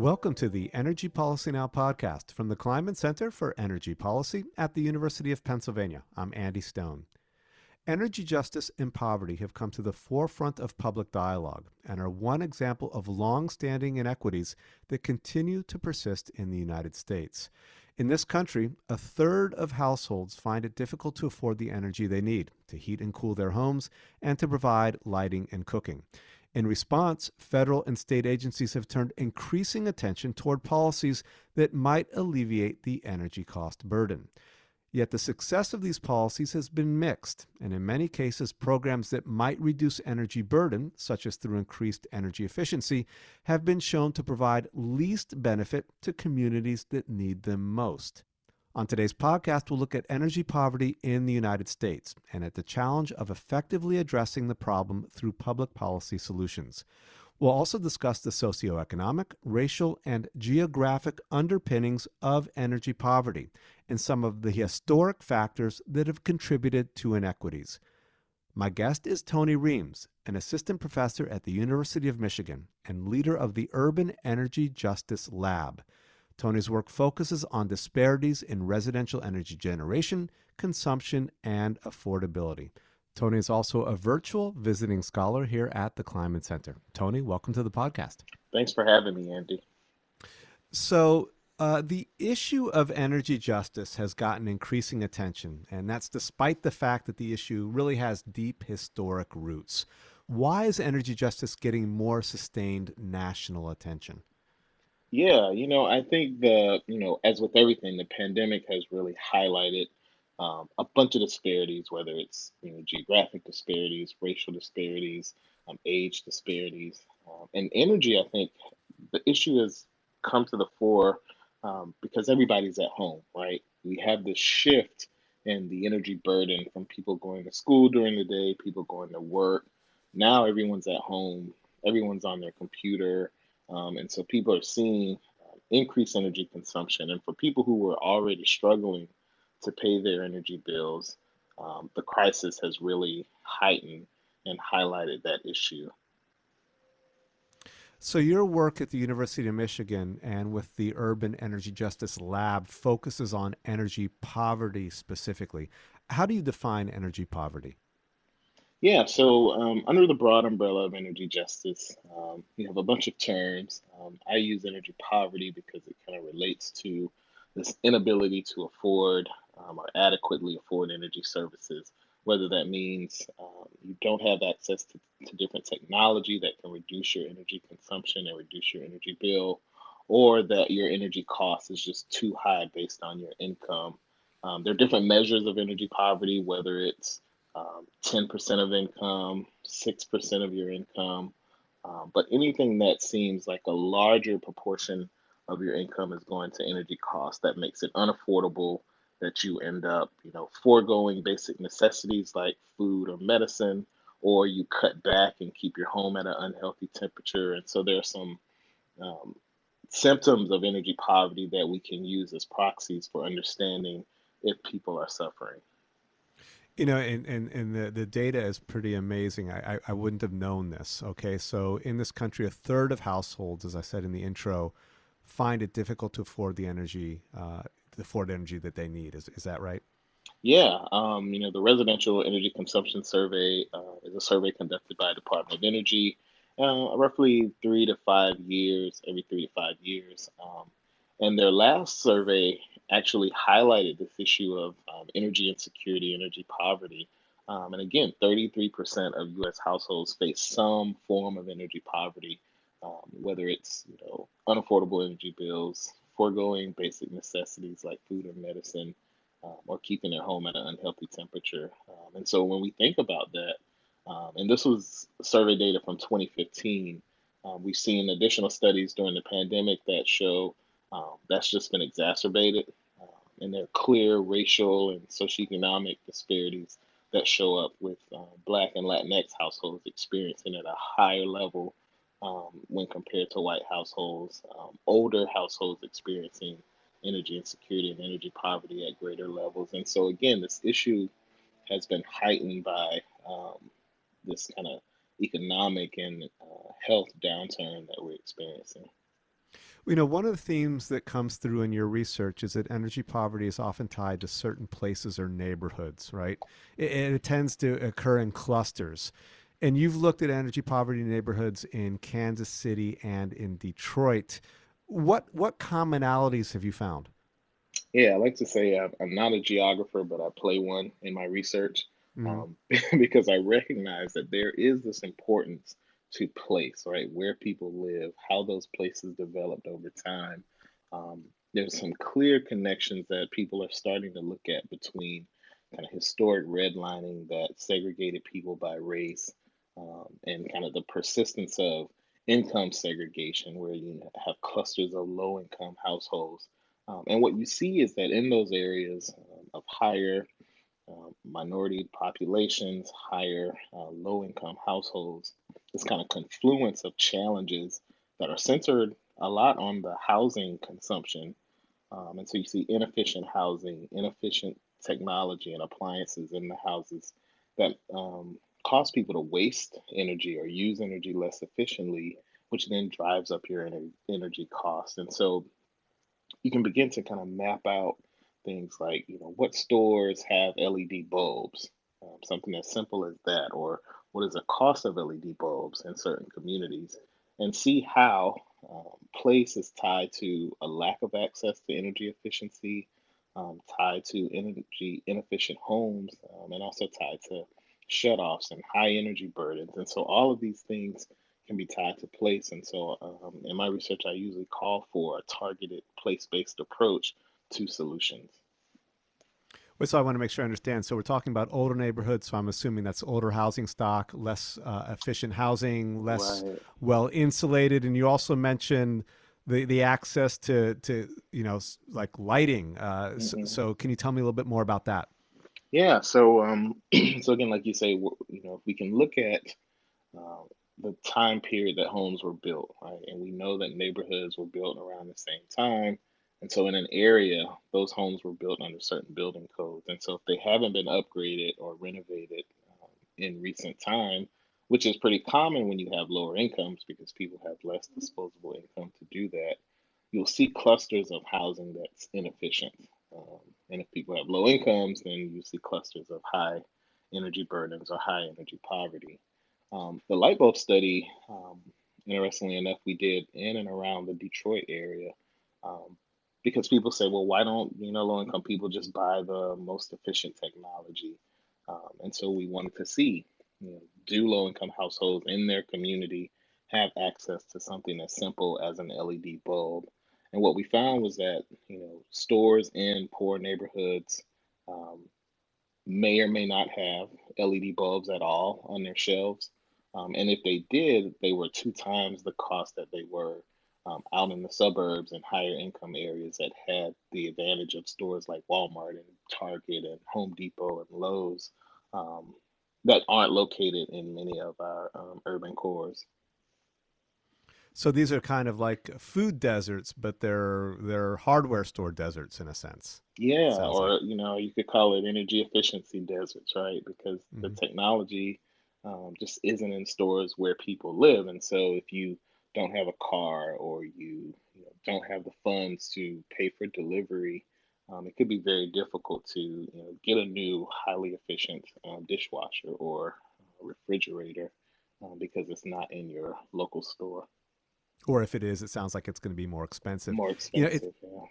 Welcome to the Energy Policy Now podcast from the Kleinman Center for Energy Policy at the University of Pennsylvania. I'm Andy Stone. Energy justice and poverty have come to the forefront of public dialogue and are one example of long-standing inequities that continue to persist in the United States. In this country, a third of households find it difficult to afford the energy they need to heat and cool their homes and to provide lighting and cooking. In response, federal and state agencies have turned increasing attention toward policies that might alleviate the energy cost burden. Yet the success of these policies has been mixed, and in many cases, programs that might reduce energy burden, such as through increased energy efficiency, have been shown to provide least benefit to communities that need them most. On today's podcast, we'll look at energy poverty in the United States and at the challenge of effectively addressing the problem through public policy solutions. We'll also discuss the socioeconomic, racial, and geographic underpinnings of energy poverty and some of the historic factors that have contributed to inequities. My guest is Tony Reams, an assistant professor at the University of Michigan and leader of the Urban Energy Justice Lab. Tony's work focuses on disparities in residential energy generation, consumption, and affordability. Tony is also a virtual visiting scholar here at the Kleinman Center. Tony, welcome to the podcast. Thanks for having me, Andy. So the issue of energy justice has gotten increasing attention, and that's despite the fact that the issue really has deep historic roots. Why is energy justice getting more sustained national attention? Yeah, I think as with everything, the pandemic has really highlighted a bunch of disparities, whether it's geographic disparities, racial disparities, age disparities, and energy. I think the issue has come to the fore because everybody's at home, right? We have this shift in the energy burden from people going to school during the day, people going to work. Now everyone's at home, everyone's on their computer. And so people are seeing increased energy consumption. And for people who were already struggling to pay their energy bills, the crisis has really heightened and highlighted that issue. So your work at the University of Michigan and with the Urban Energy Justice Lab focuses on energy poverty specifically. How do you define energy poverty? Yeah, so under the broad umbrella of energy justice, you have a bunch of terms. I use energy poverty because it kind of relates to this inability to afford or adequately afford energy services, whether that means you don't have access to different technology that can reduce your energy consumption and reduce your energy bill, or that your energy cost is just too high based on your income. There are different measures of energy poverty, whether it's 10% of income, 6% of your income, but anything that seems like a larger proportion of your income is going to energy costs, that makes it unaffordable, that you end up, foregoing basic necessities like food or medicine, or you cut back and keep your home at an unhealthy temperature. And so there are some symptoms of energy poverty that we can use as proxies for understanding if people are suffering. And the data is pretty amazing. I wouldn't have known this. Okay, so in this country, a third of households, as I said in the intro, find it difficult to afford the energy, that they need. Is that right? Yeah. The Residential Energy Consumption Survey is a survey conducted by the Department of Energy roughly 3 to 5 years, every 3 to 5 years. And their last survey actually highlighted this issue of energy insecurity, energy poverty. And again, 33% of U.S. households face some form of energy poverty, whether it's unaffordable energy bills, foregoing basic necessities like food or medicine, or keeping their home at an unhealthy temperature. And so when we think about that, and this was survey data from 2015, we've seen additional studies during the pandemic that show that's just been exacerbated. And there are clear racial and socioeconomic disparities that show up with Black and Latinx households experiencing at a higher level when compared to white households, older households experiencing energy insecurity and energy poverty at greater levels. And so, again, this issue has been heightened by this kind of economic and health downturn that we're experiencing. You know, one of the themes that comes through in your research is that energy poverty is often tied to certain places or neighborhoods, right? It tends to occur in clusters. And you've looked at energy poverty neighborhoods in Kansas City and in Detroit. What commonalities have you found? Yeah, I like to say I'm not a geographer, but I play one in my research because I recognize that there is this importance to place, right? Where people live, how those places developed over time. There's some clear connections that people are starting to look at between kind of historic redlining that segregated people by race and kind of the persistence of income segregation where you have clusters of low-income households. And what you see is that in those areas of higher minority populations, higher low-income households, this kind of confluence of challenges that are centered a lot on the housing consumption. And so you see inefficient housing, inefficient technology and appliances in the houses that cause people to waste energy or use energy less efficiently, which then drives up your energy costs. And so you can begin to kind of map out things like, you know, what stores have LED bulbs, something as simple as that, or what is the cost of LED bulbs in certain communities, and see how place is tied to a lack of access to energy efficiency, tied to energy inefficient homes, and also tied to shutoffs and high energy burdens. And so all of these things can be tied to place. And so in my research, I usually call for a targeted place-based approach to solutions. Well, so I want to make sure I understand. So we're talking about older neighborhoods. So I'm assuming that's older housing stock, less efficient housing, less well insulated. And you also mentioned the access to, you know, like lighting. So can you tell me a little bit more about that? Yeah. So, so again, like you say, you know, if we can look at the time period that homes were built, right? And we know that neighborhoods were built around the same time. And so in an area, those homes were built under certain building codes. And so if they haven't been upgraded or renovated in recent time, which is pretty common when you have lower incomes because people have less disposable income to do that, you'll see clusters of housing that's inefficient. And if people have low incomes, then you see clusters of high energy burdens or high energy poverty. The light bulb study, interestingly enough, we did in and around the Detroit area because people say, well, why don't, you know, low-income people just buy the most efficient technology? And so we wanted to see, you know, do low-income households in their community have access to something as simple as an LED bulb? And what we found was that, you know, stores in poor neighborhoods may or may not have LED bulbs at all on their shelves. And if they did, they were 2 times the cost that they were out in the suburbs and higher income areas that had the advantage of stores like Walmart and Target and Home Depot and Lowe's that aren't located in many of our urban cores. So these are kind of like food deserts, but they're hardware store deserts in a sense. Yeah, or like, you know, you could call it energy efficiency deserts, right? Because the technology just isn't in stores where people live, and so if you don't have a car or you know, don't have the funds to pay for delivery, it could be very difficult to, you know, get a new highly efficient dishwasher or refrigerator because it's not in your local store. Or if it is, it sounds like it's going to be more expensive. More expensive, you know,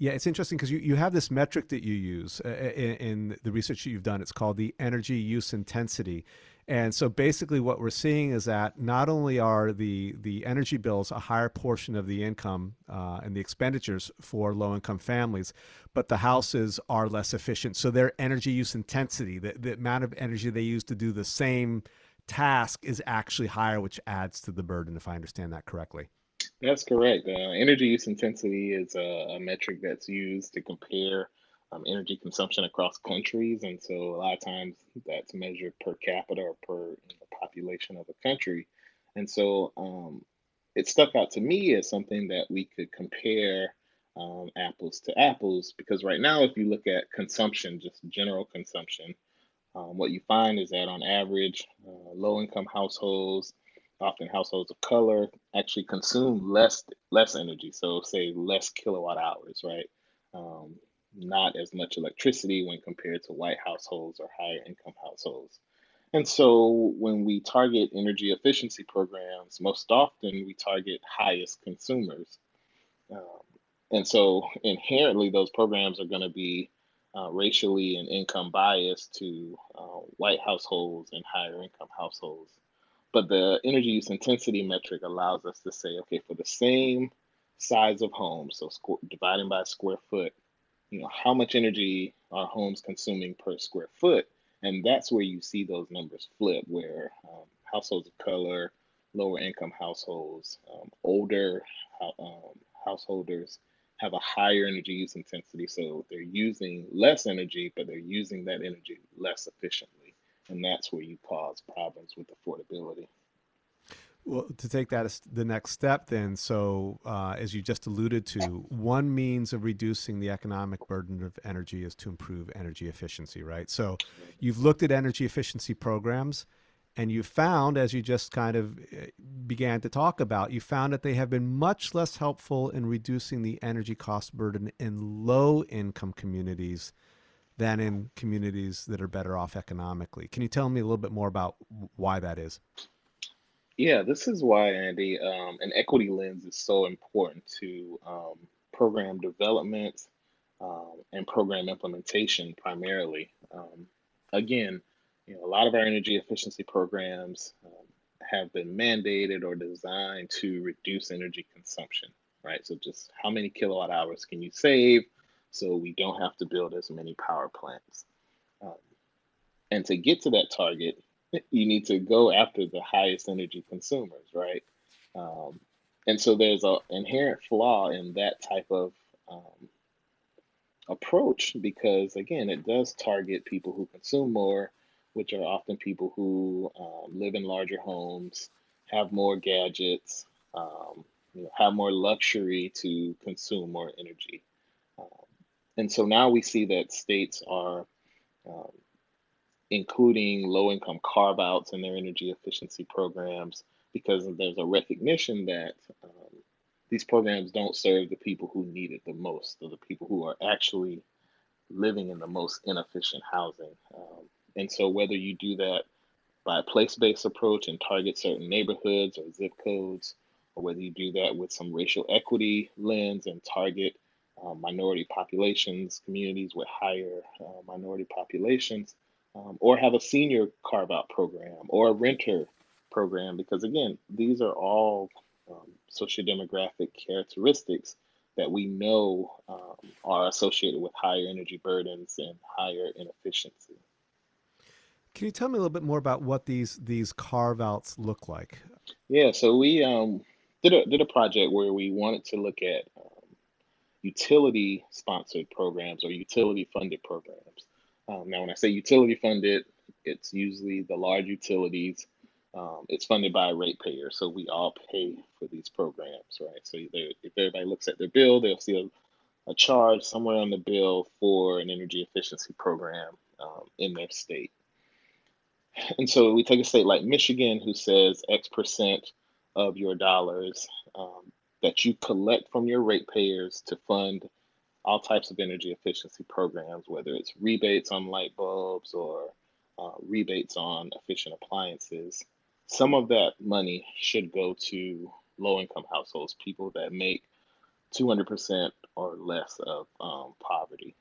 yeah, it's interesting because you have this metric that you use in the research that you've done. It's called the energy use intensity. And so basically what we're seeing is that not only are the energy bills a higher portion of the income and the expenditures for low-income families, but the houses are less efficient. So their energy use intensity, the amount of energy they use to do the same task is actually higher, which adds to the burden, if I understand that correctly. That's correct. Energy use intensity is a metric that's used to compare energy consumption across countries. And so a lot of times that's measured per capita or per, you know, population of a country. And so it stuck out to me as something that we could compare apples to apples, because right now, if you look at consumption, just general consumption, what you find is that on average, low-income households often households of color actually consume less energy. So say less kilowatt hours, right? Not as much electricity when compared to white households or higher income households. And so when we target energy efficiency programs, most often we target highest consumers. And so inherently those programs are going to be racially and income biased to white households and higher income households. But the energy use intensity metric allows us to say, okay, for the same size of home, so dividing by square foot, you know, how much energy are homes consuming per square foot? And that's where you see those numbers flip, where households of color, lower income households, older householders have a higher energy use intensity. So they're using less energy, but they're using that energy less efficiently. And that's where you cause problems with affordability. Well, to take that as the next step then, so as you just alluded to, one means of reducing the economic burden of energy is to improve energy efficiency, right? So you've looked at energy efficiency programs and you found, as you just kind of began to talk about, you found that they have been much less helpful in reducing the energy cost burden in low-income communities than in communities that are better off economically. Can you tell me a little bit more about why that is? Yeah, this is why, Andy, an equity lens is so important to program development and program implementation primarily. Again, you know, a lot of our energy efficiency programs have been mandated or designed to reduce energy consumption, right? So just how many kilowatt hours can you save so we don't have to build as many power plants? And to get to that target, you need to go after the highest energy consumers, right? And so there's an inherent flaw in that type of approach because, again, it does target people who consume more, which are often people who live in larger homes, have more gadgets, you know, have more luxury to consume more energy. And so now we see that states are including low-income carve-outs in their energy efficiency programs because there's a recognition that these programs don't serve the people who need it the most, or the people who are actually living in the most inefficient housing. And so whether you do that by a place-based approach and target certain neighborhoods or zip codes, or whether you do that with some racial equity lens and target minority populations, communities with higher minority populations, or have a senior carve-out program or a renter program, because again, these are all socio-demographic characteristics that we know are associated with higher energy burdens and higher inefficiency. Can you tell me a little bit more about what these carve-outs look like? Yeah, so we did a project where we wanted to look at utility-sponsored programs or utility-funded programs. Now, when I say utility funded, it's usually the large utilities. It's funded by a ratepayer, so we all pay for these programs, right? So if everybody looks at their bill, they'll see a charge somewhere on the bill for an energy efficiency program in their state. And so we take a state like Michigan, who says X percent of your dollars that you collect from your ratepayers to fund all types of energy efficiency programs, whether it's rebates on light bulbs or rebates on efficient appliances. Some of that money should go to low-income households, people that make 200% or less of poverty.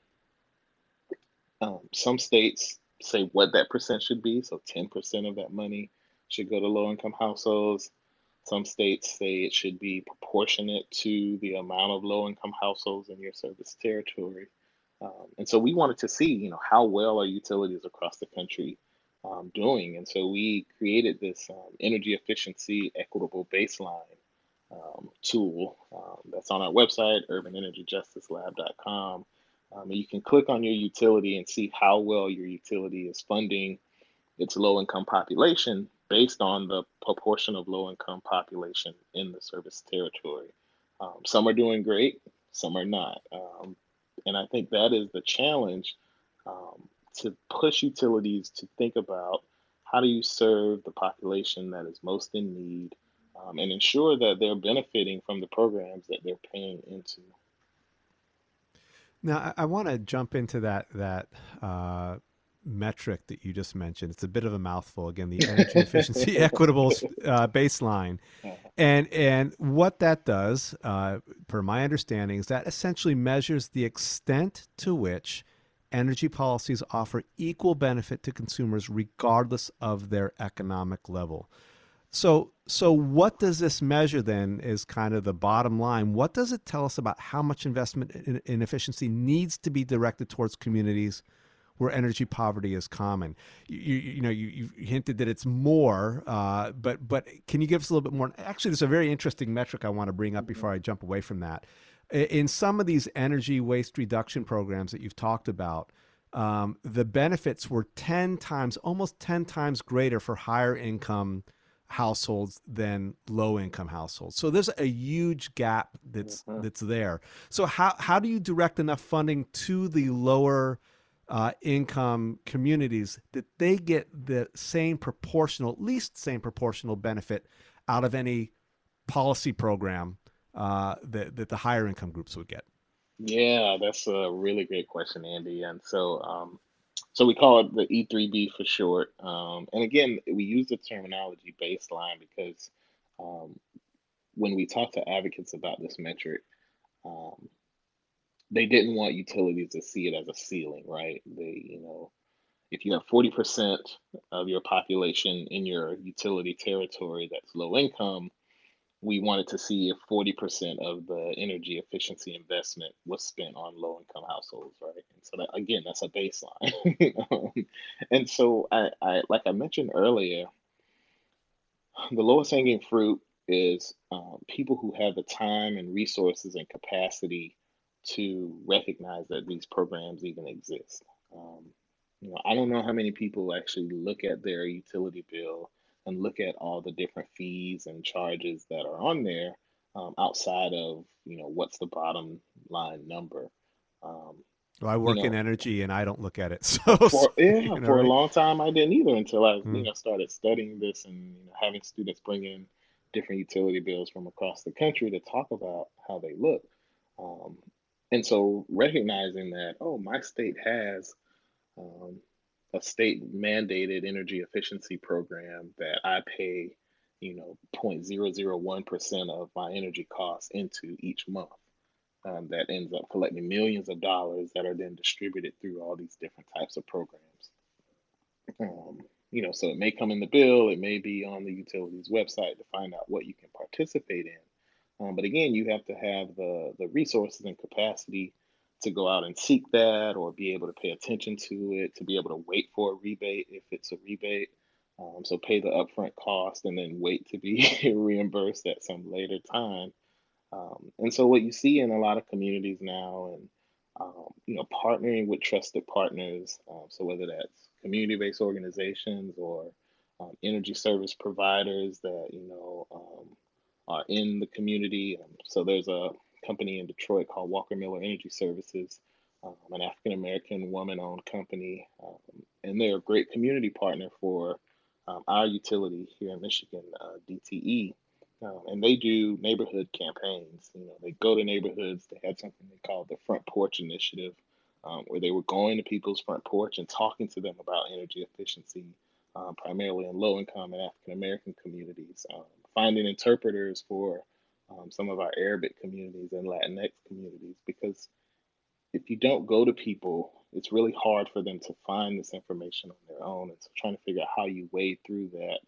Some states say what that percent should be, so 10% of that money should go to low-income households. Some states say it should be proportionate to the amount of low-income households in your service territory. And so we wanted to see, you know, how well are utilities across the country doing? And so we created this energy efficiency equitable baseline tool that's on our website, urbanenergyjusticelab.com. And you can click on your utility and see how well your utility is funding its low-income population, based on the proportion of low-income population in the service territory. Some are doing great, some are not. And I think that is the challenge to push utilities to think about How do you serve the population that is most in need and ensure that they're benefiting from the programs that they're paying into? Now, I want to jump into that metric that you just mentioned. It's a bit of a mouthful. Again, the energy efficiency equitable baseline. And what that does, per my understanding, is that essentially measures the extent to which energy policies offer equal benefit to consumers regardless of their economic level. So what does this measure then is kind of the bottom line. What does it tell us about how much investment in efficiency needs to be directed towards communities where energy poverty is common? You hinted that it's more, but can you give us a little bit more? Actually, there's a very interesting metric I want to bring up before I jump away from that. In some of these energy waste reduction programs that you've talked about, the benefits were 10 times, almost 10 times greater for higher income households than low income households. So there's a huge gap that's there. So how do you direct enough funding to the lower income communities that they get the same proportional, at least same proportional benefit out of any policy program that the higher income groups would get? Yeah, that's a really great question, Andy. And so we call it the E3B for short. And again, we use the terminology baseline because when we talk to advocates about this metric, they didn't want utilities to see it as a ceiling, right? If you have 40% of your population in your utility territory that's low income, we wanted to see if 40% of the energy efficiency investment was spent on low income households, right? And so that, again, that's a baseline. And so I like I mentioned earlier, the lowest hanging fruit is people who have the time and resources and capacity to recognize that these programs even exist. I don't know how many people actually look at their utility bill and look at all the different fees and charges that are on there outside of, what's the bottom line number. Well, I work in energy and I don't look at it. For a long time, I didn't either until I started studying this and having students bring in different utility bills from across the country to talk about how they look. And so recognizing that, my state has a state mandated energy efficiency program that I pay, 0.001% of my energy costs into each month. That ends up collecting millions of dollars that are then distributed through all these different types of programs. So it may come in the bill, it may be on the utility's website to find out what you can participate in. But again, you have to have the resources and capacity to go out and seek that or be able to pay attention to it, to be able to wait for a rebate if it's a rebate. So pay the upfront cost and then wait to be reimbursed at some later time. And so what you see in a lot of communities now and, partnering with trusted partners, so whether that's community-based organizations or energy service providers that, are in the community. So there's a company in Detroit called Walker Miller Energy Services, an African-American woman-owned company, and they're a great community partner for our utility here in Michigan, DTE, and they do neighborhood campaigns. They go to neighborhoods. They had something they called the Front Porch Initiative, where they were going to people's front porch and talking to them about energy efficiency, primarily in low-income and African-American communities, finding interpreters for some of our Arabic communities and Latinx communities, because if you don't go to people, it's really hard for them to find this information on their own. And so trying to figure out how you wade through that.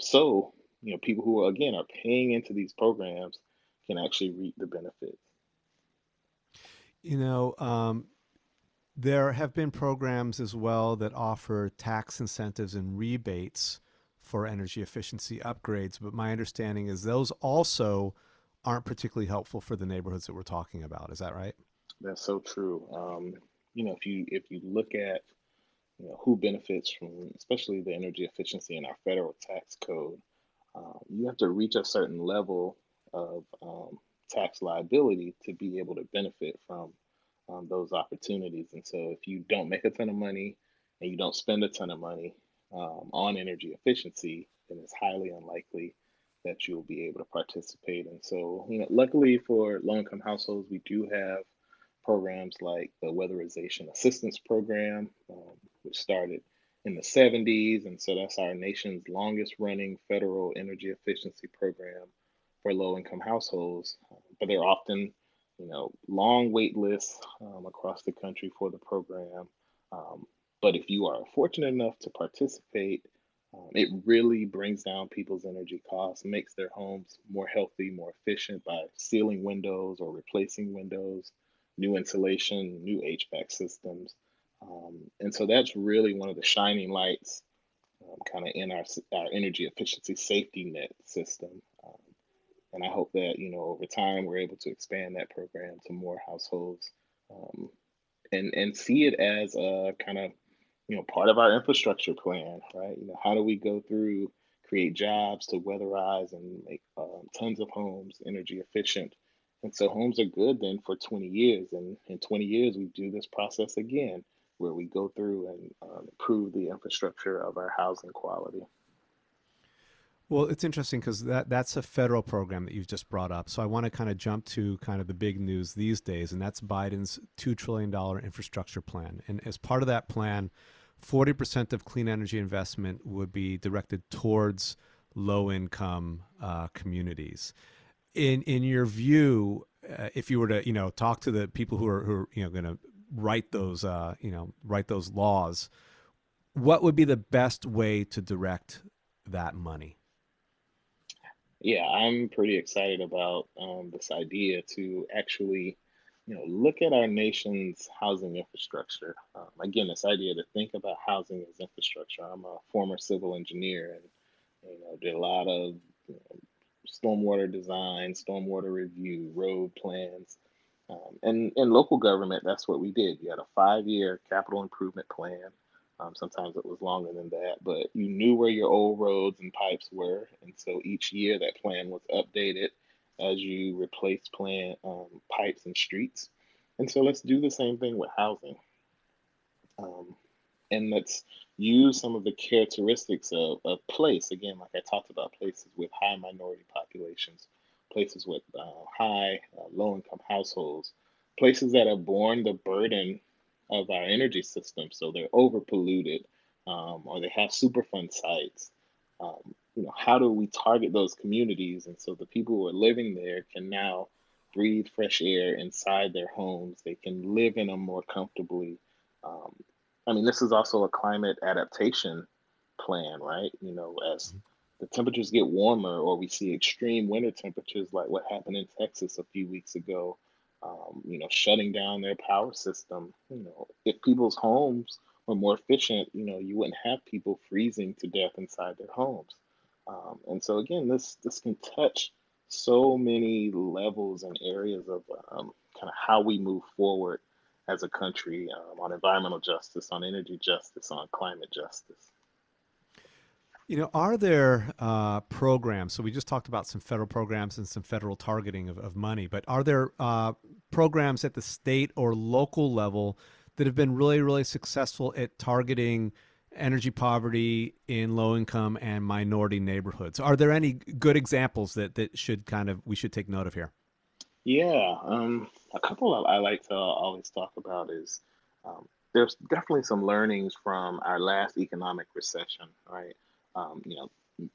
So, people who are, again, are paying into these programs can actually reap the benefits. There have been programs as well that offer tax incentives and rebates for energy efficiency upgrades, but my understanding is those also aren't particularly helpful for the neighborhoods that we're talking about. Is that right? That's so true. If you look at who benefits from, especially the energy efficiency in our federal tax code, you have to reach a certain level of tax liability to be able to benefit from those opportunities. And so if you don't make a ton of money and you don't spend a ton of money, on energy efficiency, then it's highly unlikely that you'll be able to participate. And so, you know, luckily for low-income households, we do have programs like the Weatherization Assistance Program, which started in the 70s. And so that's our nation's longest running federal energy efficiency program for low-income households. But they're often, you know, long wait lists across the country for the program. But if you are fortunate enough to participate, it really brings down people's energy costs, makes their homes more healthy, more efficient by sealing windows or replacing windows, new insulation, new HVAC systems. And so that's really one of the shining lights kind of in our energy efficiency safety net system. And I hope that, you know, over time, we're able to expand that program to more households and see it as a kind of, you know, part of our infrastructure plan, right? You know, how do we go through, create jobs to weatherize and make tons of homes energy efficient? And so homes are good then for 20 years. And in 20 years, we do this process again, where we go through and improve the infrastructure of our housing quality. Well, it's interesting because that's a federal program that you've just brought up. So I want to kind of jump to kind of the big news these days, and that's Biden's $2 trillion infrastructure plan. And as part of that plan, 40% of clean energy investment would be directed towards low-income communities. In your view, if you were to, you know, talk to the people who are you know, going to write those laws, what would be the best way to direct that money? Yeah, I'm pretty excited about this idea to actually, you know, look at our nation's housing infrastructure. Again, this idea to think about housing as infrastructure. I'm a former civil engineer and, you know, did a lot of, you know, stormwater design, stormwater review, road plans. And in local government, that's what we did. You had a 5-year capital improvement plan. Sometimes it was longer than that, but you knew where your old roads and pipes were. And so each year that plan was updated as you replaced pipes and streets. And so let's do the same thing with housing. And let's use some of the characteristics of place. Again, like I talked about, places with high minority populations, places with high low-income households, places that have borne the burden of our energy system. So they're overpolluted or they have Superfund sites. You know, how do we target those communities? And so the people who are living there can now breathe fresh air inside their homes. They can live in them more comfortably. I mean, this is also a climate adaptation plan, right? You know, as the temperatures get warmer or we see extreme winter temperatures like what happened in Texas a few weeks ago, you know, shutting down their power system. You know, if people's homes were more efficient, you know, you wouldn't have people freezing to death inside their homes. And so again, this can touch so many levels and areas of kind of how we move forward as a country on environmental justice, on energy justice, on climate justice. You know, are there programs? So we just talked about some federal programs and some federal targeting of money, but are there programs at the state or local level that have been really, really successful at targeting energy poverty in low-income and minority neighborhoods? Are there any good examples that should kind of, we should take note of here? Yeah, a couple of I like to always talk about is there's definitely some learnings from our last economic recession, right? You know,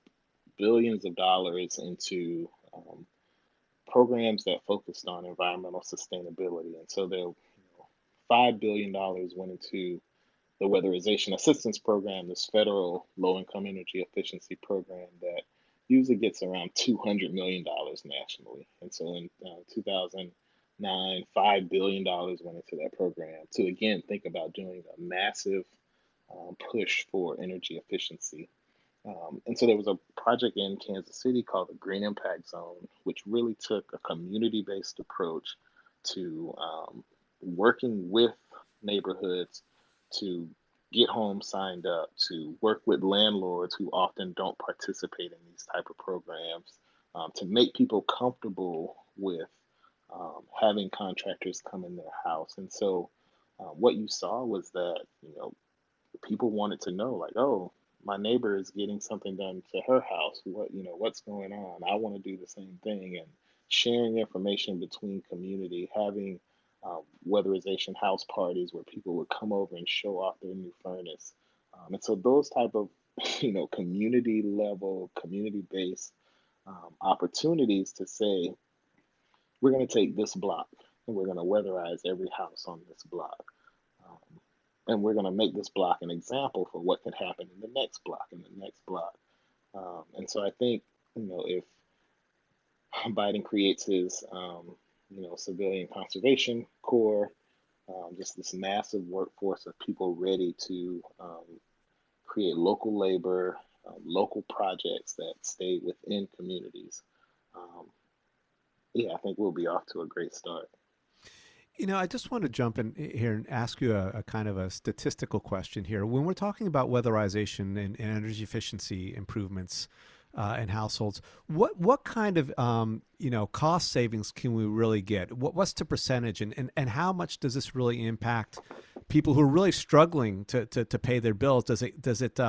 billions of dollars into programs that focused on environmental sustainability. And so you know, $5 billion went into the Weatherization Assistance Program, this federal low-income energy efficiency program that usually gets around $200 million nationally. And so in 2009, $5 billion went into that program to, again, think about doing a massive push for energy efficiency. And so there was a project in Kansas City called the Green Impact Zone, which really took a community-based approach to working with neighborhoods to get homes signed up, to work with landlords who often don't participate in these type of programs, to make people comfortable with having contractors come in their house. And so what you saw was that, you know, people wanted to know, like, oh, my neighbor is getting something done to her house. What's going on? I want to do the same thing. And sharing information between community, having weatherization house parties where people would come over and show off their new furnace. And so those type of, community level, community-based opportunities to say, we're going to take this block and we're going to weatherize every house on this block. And we're going to make this block an example for what can happen in the next block, And so I think, if Biden creates his, civilian conservation corps, just this massive workforce of people ready to create local labor, local projects that stay within communities. I think we'll be off to a great start. I just want to jump in here and ask you a kind of a statistical question here. When we're talking about weatherization and energy efficiency improvements in households, what kind of cost savings can we really get? What's the percentage, and how much does this really impact people who are really struggling to pay their bills? Does it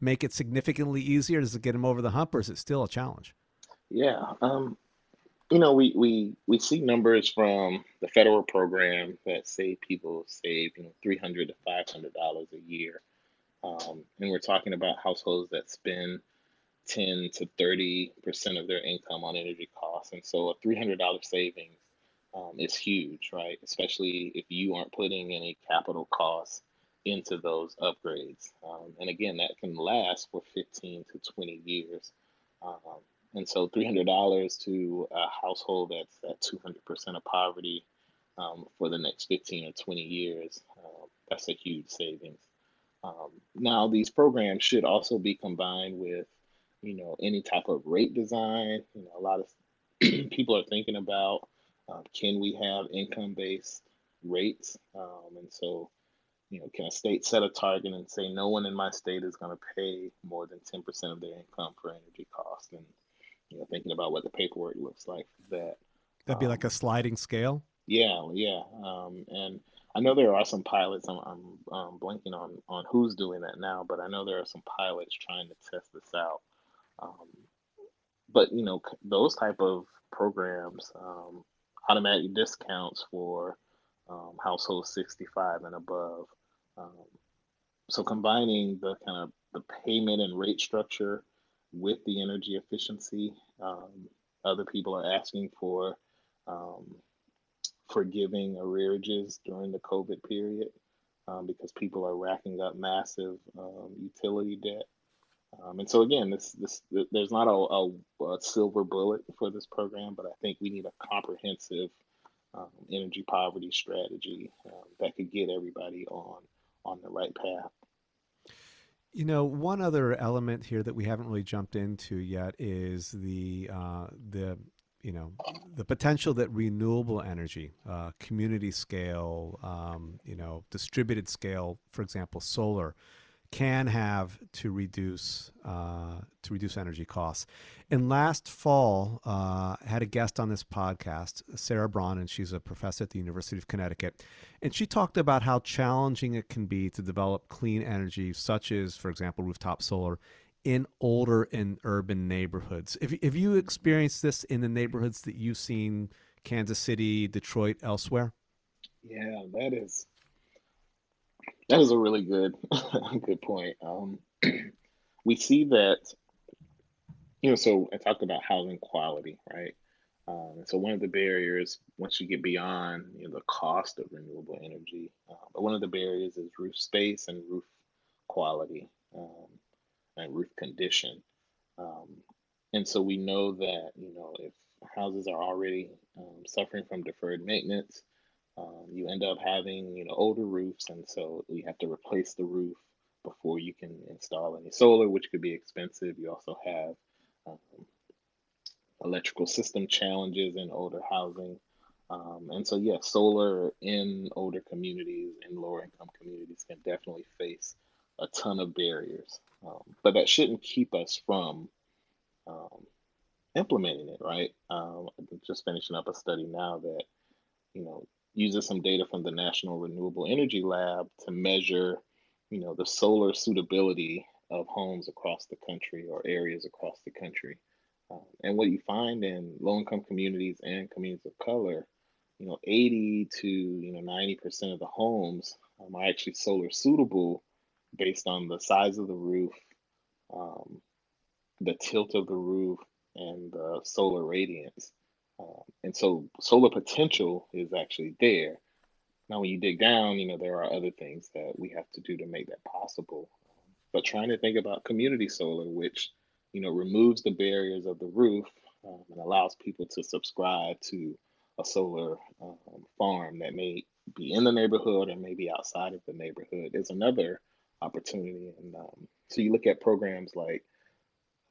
make it significantly easier? Does it get them over the hump, or is it still a challenge? Yeah. We see numbers from the federal program that say people save, $300 to $500 a year. And we're talking about households that spend 10 to 30% of their income on energy costs. And so a $300 savings is huge, right? Especially if you aren't putting any capital costs into those upgrades. And again, that can last for 15 to 20 years. And so $300 to a household that's at 200% of poverty for the next 15 or 20 years, that's a huge savings. Now, these programs should also be combined with, any type of rate design. A lot of people are thinking about, can we have income-based rates? And so, can a state set a target and say, no one in my state is going to pay more than 10% of their income for energy costs? And thinking about what the paperwork looks like for that. That'd be like a sliding scale? Yeah. And I know there are some pilots, I'm blanking on who's doing that now, but I know there are some pilots trying to test this out. But, those type of programs, automatic discounts for households 65 and above. So combining the kind of the payment and rate structure with the energy efficiency, other people are asking for forgiving arrearages during the COVID period because people are racking up massive utility debt. And so again, there's not a silver bullet for this program, but I think we need a comprehensive energy poverty strategy that could get everybody on the right path. One other element here that we haven't really jumped into yet is the potential that renewable energy, community scale, distributed scale, for example, solar, can have to reduce energy costs. And last fall, had a guest on this podcast, Sarah Braun, and she's a professor at the University of Connecticut. And she talked about how challenging it can be to develop clean energy, such as, for example, rooftop solar, in older and urban neighborhoods. Have you experienced this in the neighborhoods that you've seen, Kansas City, Detroit, elsewhere? Yeah, that is a really good point. We see that, so I talked about housing quality, right? So one of the barriers, once you get beyond the cost of renewable energy, but one of the barriers is roof space and roof quality and roof condition. And so we know that, if houses are already suffering from deferred maintenance, you end up having, older roofs, and so you have to replace the roof before you can install any solar, which could be expensive. You also have electrical system challenges in older housing. And so, yes, solar in older communities and in lower income communities can definitely face a ton of barriers. But that shouldn't keep us from implementing it, right? I'm just finishing up a study now that, uses some data from the National Renewable Energy Lab to measure, the solar suitability of homes across the country or areas across the country. And what you find in low-income communities and communities of color, 80 to 90% of the homes are actually solar suitable based on the size of the roof, the tilt of the roof, and the solar radiance. And so solar potential is actually there. Now, when you dig down, there are other things that we have to do to make that possible. But trying to think about community solar, which, removes the barriers of the roof and allows people to subscribe to a solar farm that may be in the neighborhood or maybe outside of the neighborhood, is another opportunity. And so you look at programs like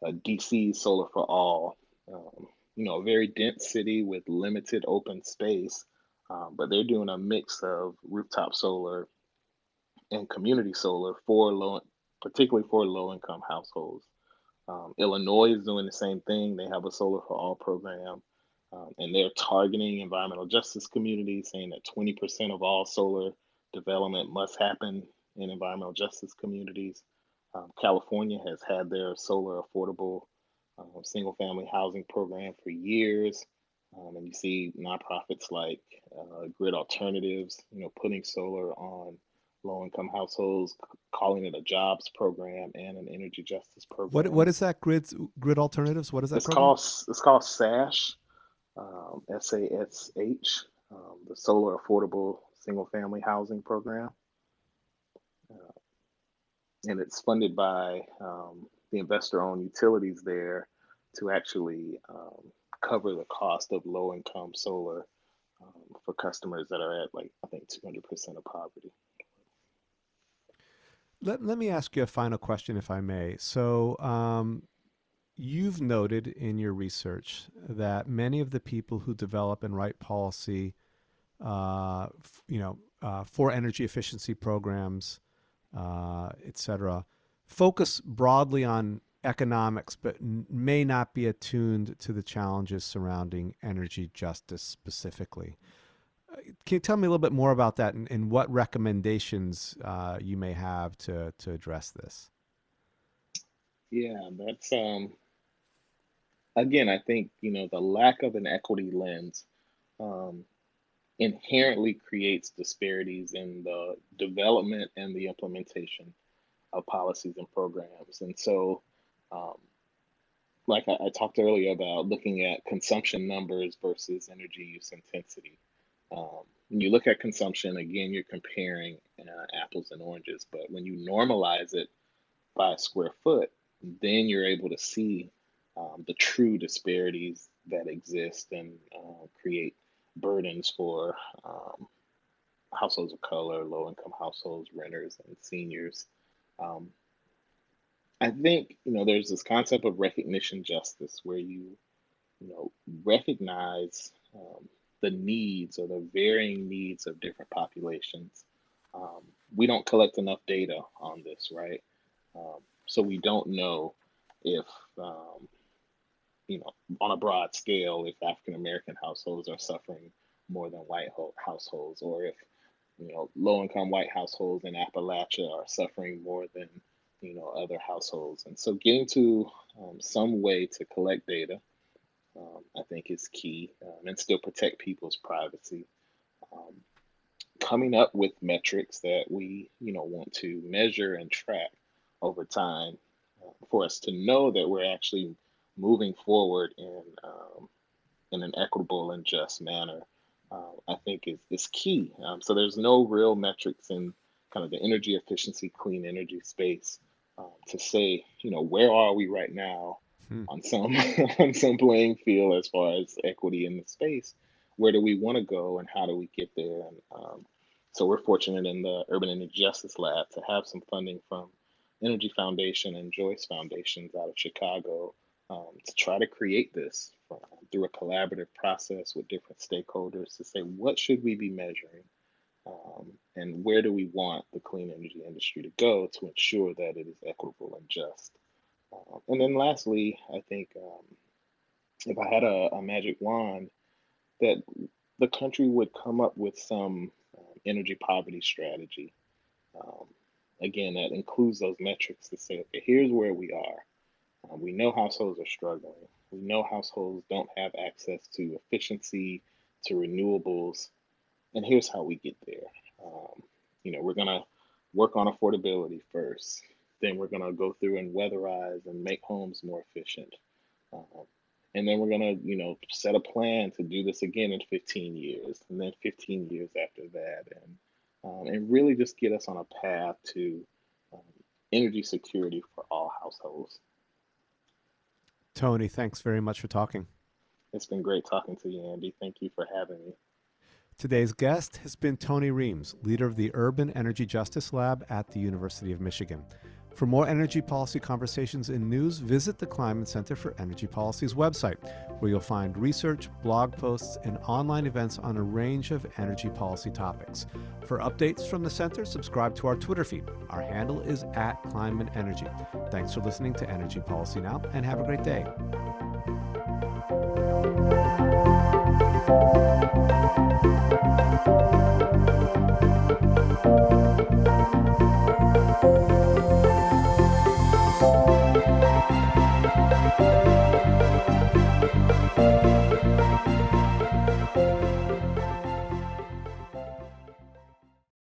DC Solar for All, a very dense city with limited open space, but they're doing a mix of rooftop solar and community solar particularly for low-income households. Illinois is doing the same thing. They have a Solar for All program, and they're targeting environmental justice communities, saying that 20% of all solar development must happen in environmental justice communities. California has had their solar affordable single-family housing program for years, and you see nonprofits like Grid Alternatives, putting solar on low-income households, calling it a jobs program and an energy justice program. What is that, Grid Alternatives? What is that? It's called SASH, S-A-S-H, the Solar Affordable Single-Family Housing Program, and it's funded by the investor-owned utilities there to actually cover the cost of low-income solar for customers that are at 200% of poverty. Let me ask you a final question, if I may. So you've noted in your research that many of the people who develop and write policy, for energy efficiency programs, et cetera, focus broadly on economics, but may not be attuned to the challenges surrounding energy justice specifically. Can you tell me a little bit more about that and what recommendations you may have to address this? Yeah, that's, again, I think, the lack of an equity lens inherently creates disparities in the development and the implementation of policies and programs. And so, like I talked earlier about looking at consumption numbers versus energy use intensity. When you look at consumption, again, you're comparing apples and oranges, but when you normalize it by square foot, then you're able to see the true disparities that exist and create burdens for households of color, low-income households, renters, and seniors. I think, there's this concept of recognition justice where you recognize the needs or the varying needs of different populations. We don't collect enough data on this, right? So we don't know if, on a broad scale, if African-American households are suffering more than white households, or if, low-income white households in Appalachia are suffering more than, other households. And so getting to some way to collect data, I think is key, and still protect people's privacy. Coming up with metrics that we, want to measure and track over time for us to know that we're actually moving forward in an equitable and just manner, I think is key. So there's no real metrics in kind of the energy efficiency, clean energy space to say, where are we right now? On some playing field as far as equity in the space, where do we want to go and how do we get there? And so we're fortunate in the Urban Energy Justice Lab to have some funding from Energy Foundation and Joyce Foundations out of Chicago to try to create this through a collaborative process with different stakeholders to say, what should we be measuring? And where do we want the clean energy industry to go to ensure that it is equitable and just? And then lastly, I think if I had a magic wand, that the country would come up with some energy poverty strategy. again, that includes those metrics to say, okay, here's where we are. We know households are struggling. We know households don't have access to efficiency, to renewables, and here's how we get there. We're gonna work on affordability first, then we're gonna go through and weatherize and make homes more efficient. And then we're gonna, set a plan to do this again in 15 years, and then 15 years after that, and really just get us on a path to energy security for all households. Tony, thanks very much for talking. It's been great talking to you, Andy. Thank you for having me. Today's guest has been Tony Reams, leader of the Urban Energy Justice Lab at the University of Michigan. For more energy policy conversations and news, visit the Climate Center for Energy Policy's website, where you'll find research, blog posts, and online events on a range of energy policy topics. For updates from the center, subscribe to our Twitter feed. Our handle is @ClimateEnergy. Thanks for listening to Energy Policy Now, and have a great day.